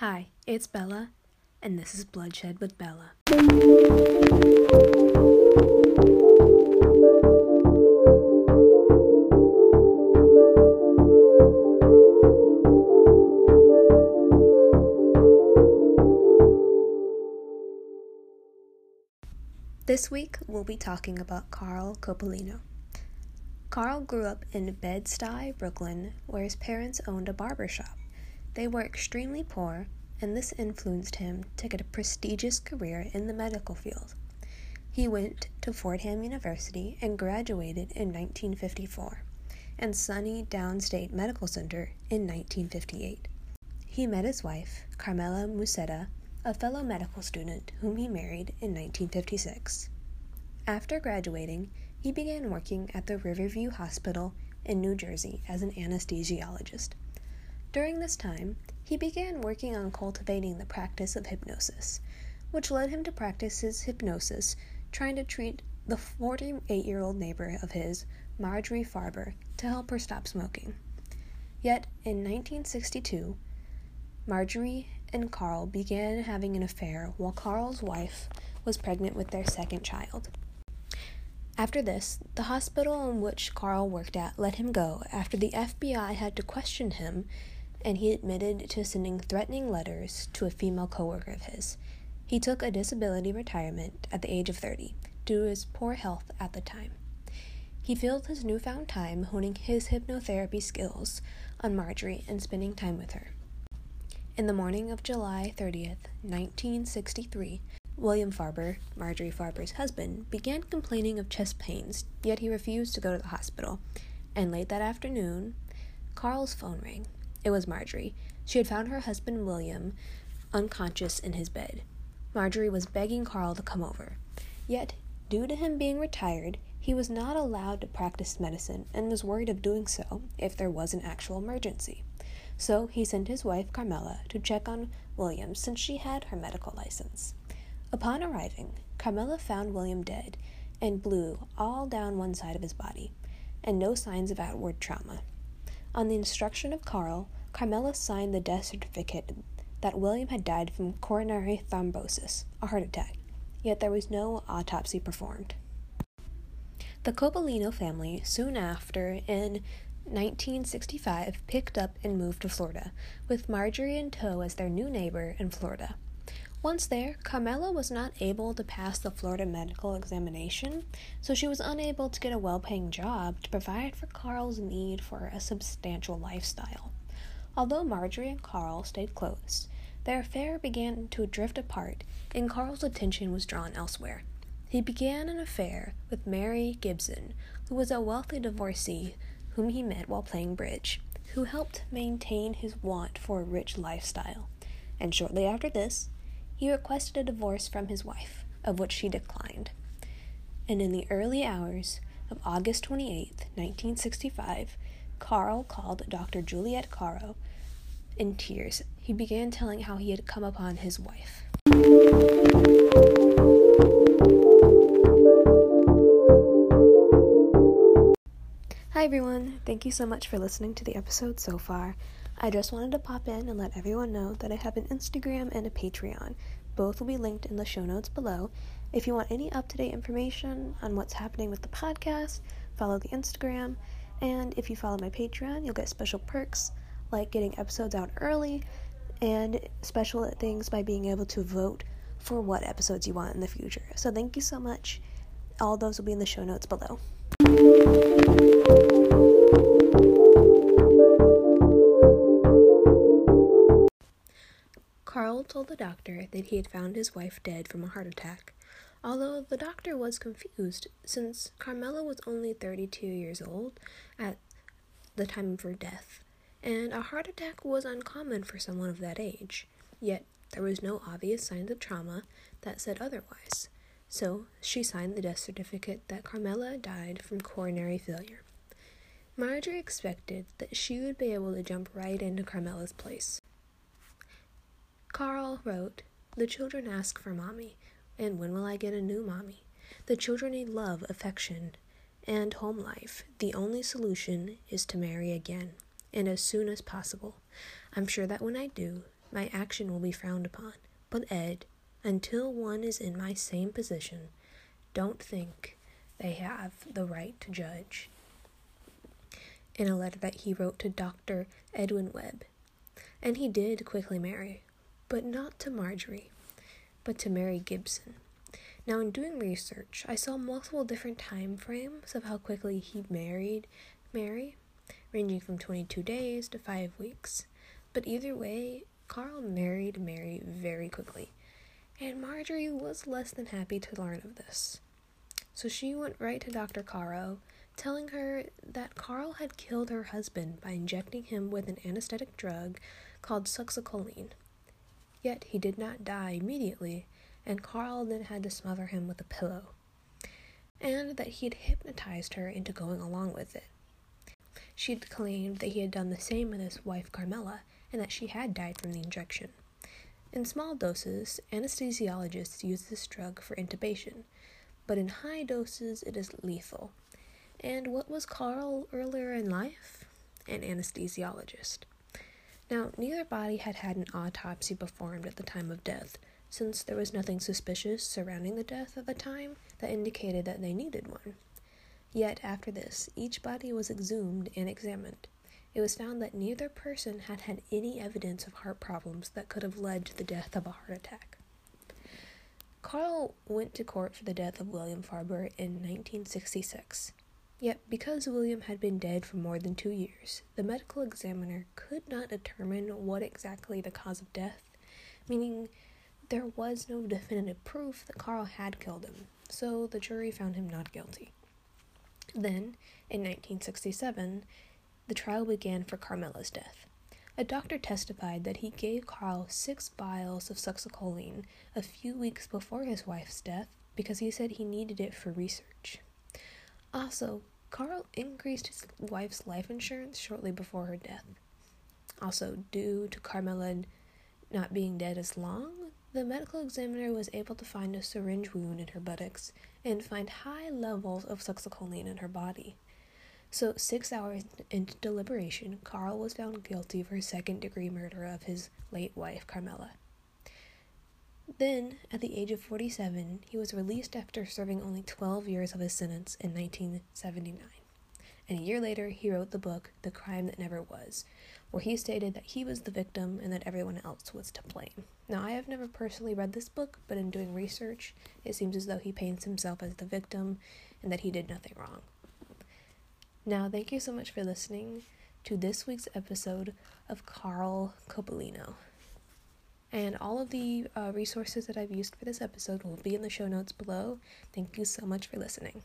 Hi, it's Bella, and this is Bloodshed with Bella. This week, we'll be talking about Carl Coppolino. Carl grew up in Bed-Stuy, Brooklyn, where his parents owned a barber shop. They were extremely poor, and this influenced him to get a prestigious career in the medical field. He went to Fordham University and graduated in 1954, and SUNY Downstate Medical Center in 1958. He met his wife, Carmela Musetta, a fellow medical student whom he married in 1956. After graduating, he began working at the Riverview Hospital in New Jersey as an anesthesiologist. During this time, he began working on cultivating the practice of hypnosis, which led him to practice his hypnosis, trying to treat the 48-year-old neighbor of his, Marjorie Farber, to help her stop smoking. Yet, in 1962, Marjorie and Carl began having an affair while Carl's wife was pregnant with their second child. After this, the hospital in which Carl worked at let him go after the FBI had to question him, and he admitted to sending threatening letters to a female coworker of his. He took a disability retirement at the age of 30 due to his poor health at the time. He filled his newfound time honing his hypnotherapy skills on Marjorie and spending time with her. In the morning of July 30th, 1963, William Farber, Marjorie Farber's husband, began complaining of chest pains, yet he refused to go to the hospital. And late that afternoon, Carl's phone rang. It was Marjorie. She had found her husband, William, unconscious in his bed. Marjorie was begging Carl to come over. Yet, due to him being retired, he was not allowed to practice medicine and was worried of doing so if there was an actual emergency. So he sent his wife, Carmela, to check on William since she had her medical license. Upon arriving, Carmela found William dead and blue all down one side of his body, and no signs of outward trauma. On the instruction of Carl, Carmela signed the death certificate that William had died from coronary thrombosis, a heart attack, yet there was no autopsy performed. The Coppolino family, soon after, in 1965, picked up and moved to Florida, with Marjorie in tow as their new neighbor in Florida. Once there, Carmela was not able to pass the Florida medical examination, so she was unable to get a well-paying job to provide for Carl's need for a substantial lifestyle. Although Marjorie and Carl stayed close, their affair began to drift apart, and Carl's attention was drawn elsewhere. He began an affair with Mary Gibson, who was a wealthy divorcee whom he met while playing bridge, who helped maintain his want for a rich lifestyle. And shortly after this, he requested a divorce from his wife, of which she declined. And in the early hours of August 28, 1965, Carl called Dr. Juliet Caro. In tears, he began telling how he had come upon his wife. Hi everyone, thank you so much for listening to the episode so far. I just wanted to pop in and let everyone know that I have an Instagram and a Patreon. Both will be linked in the show notes below. If you want any up-to-date information on what's happening with the podcast, follow the Instagram, and if you follow my Patreon, you'll get special perks like getting episodes out early and special things by being able to vote for what episodes you want in the future. So thank you so much. All those will be in the show notes below. Carl told the doctor that he had found his wife dead from a heart attack, although the doctor was confused since Carmela was only 32 years old at the time of her death, and a heart attack was uncommon for someone of that age, yet there was no obvious signs of trauma that said otherwise. So, she signed the death certificate that Carmela died from coronary failure. Marjorie expected that she would be able to jump right into Carmela's place. Carl wrote, "The children ask for mommy, and when will I get a new mommy? The children need love, affection, and home life. The only solution is to marry again, and as soon as possible. I'm sure that when I do, my action will be frowned upon. But Ed, until one is in my same position, don't think they have the right to judge. In a letter that he wrote to Dr. Edwin Webb. And he did quickly marry, but not to Marjorie, but to Mary Gibson. Now, in doing research, I saw multiple different time frames of how quickly he married Mary, ranging from 22 days to 5 weeks. But either way, Carl married Mary very quickly, and Marjorie was less than happy to learn of this. So she went right to Dr. Caro, telling her that Carl had killed her husband by injecting him with an anesthetic drug called succinylcholine. Yet he did not die immediately, and Carl then had to smother him with a pillow, and that he had hypnotized her into going along with it. She had claimed that he had done the same with his wife Carmela, and that she had died from the injection. In small doses, anesthesiologists use this drug for intubation, but in high doses it is lethal. And what was Carl earlier in life? An anesthesiologist. Now, neither body had had an autopsy performed at the time of death, since there was nothing suspicious surrounding the death at the time that indicated that they needed one. Yet, after this, each body was exhumed and examined. It was found that neither person had had any evidence of heart problems that could have led to the death of a heart attack. Carl went to court for the death of William Farber in 1966. Yet, because William had been dead for more than 2 years, the medical examiner could not determine what exactly the cause of death, meaning there was no definitive proof that Carl had killed him, so the jury found him not guilty. Then, in 1967, the trial began for Carmela's death. A doctor testified that he gave Carl 6 vials of succinylcholine a few weeks before his wife's death because he said he needed it for research. Also, Carl increased his wife's life insurance shortly before her death. Also, due to Carmela not being dead as long, the medical examiner was able to find a syringe wound in her buttocks and find high levels of succinylcholine in her body. So, 6 hours into deliberation, Carl was found guilty for second-degree murder of his late wife, Carmela. Then, at the age of 47, he was released after serving only 12 years of his sentence in 1979. And a year later, he wrote the book, The Crime That Never Was, where he stated that he was the victim and that everyone else was to blame. Now, I have never personally read this book, but in doing research, it seems as though he paints himself as the victim and that he did nothing wrong. Now, thank you so much for listening to this week's episode of Carl Coppolino. And all of the resources that I've used for this episode will be in the show notes below. Thank you so much for listening.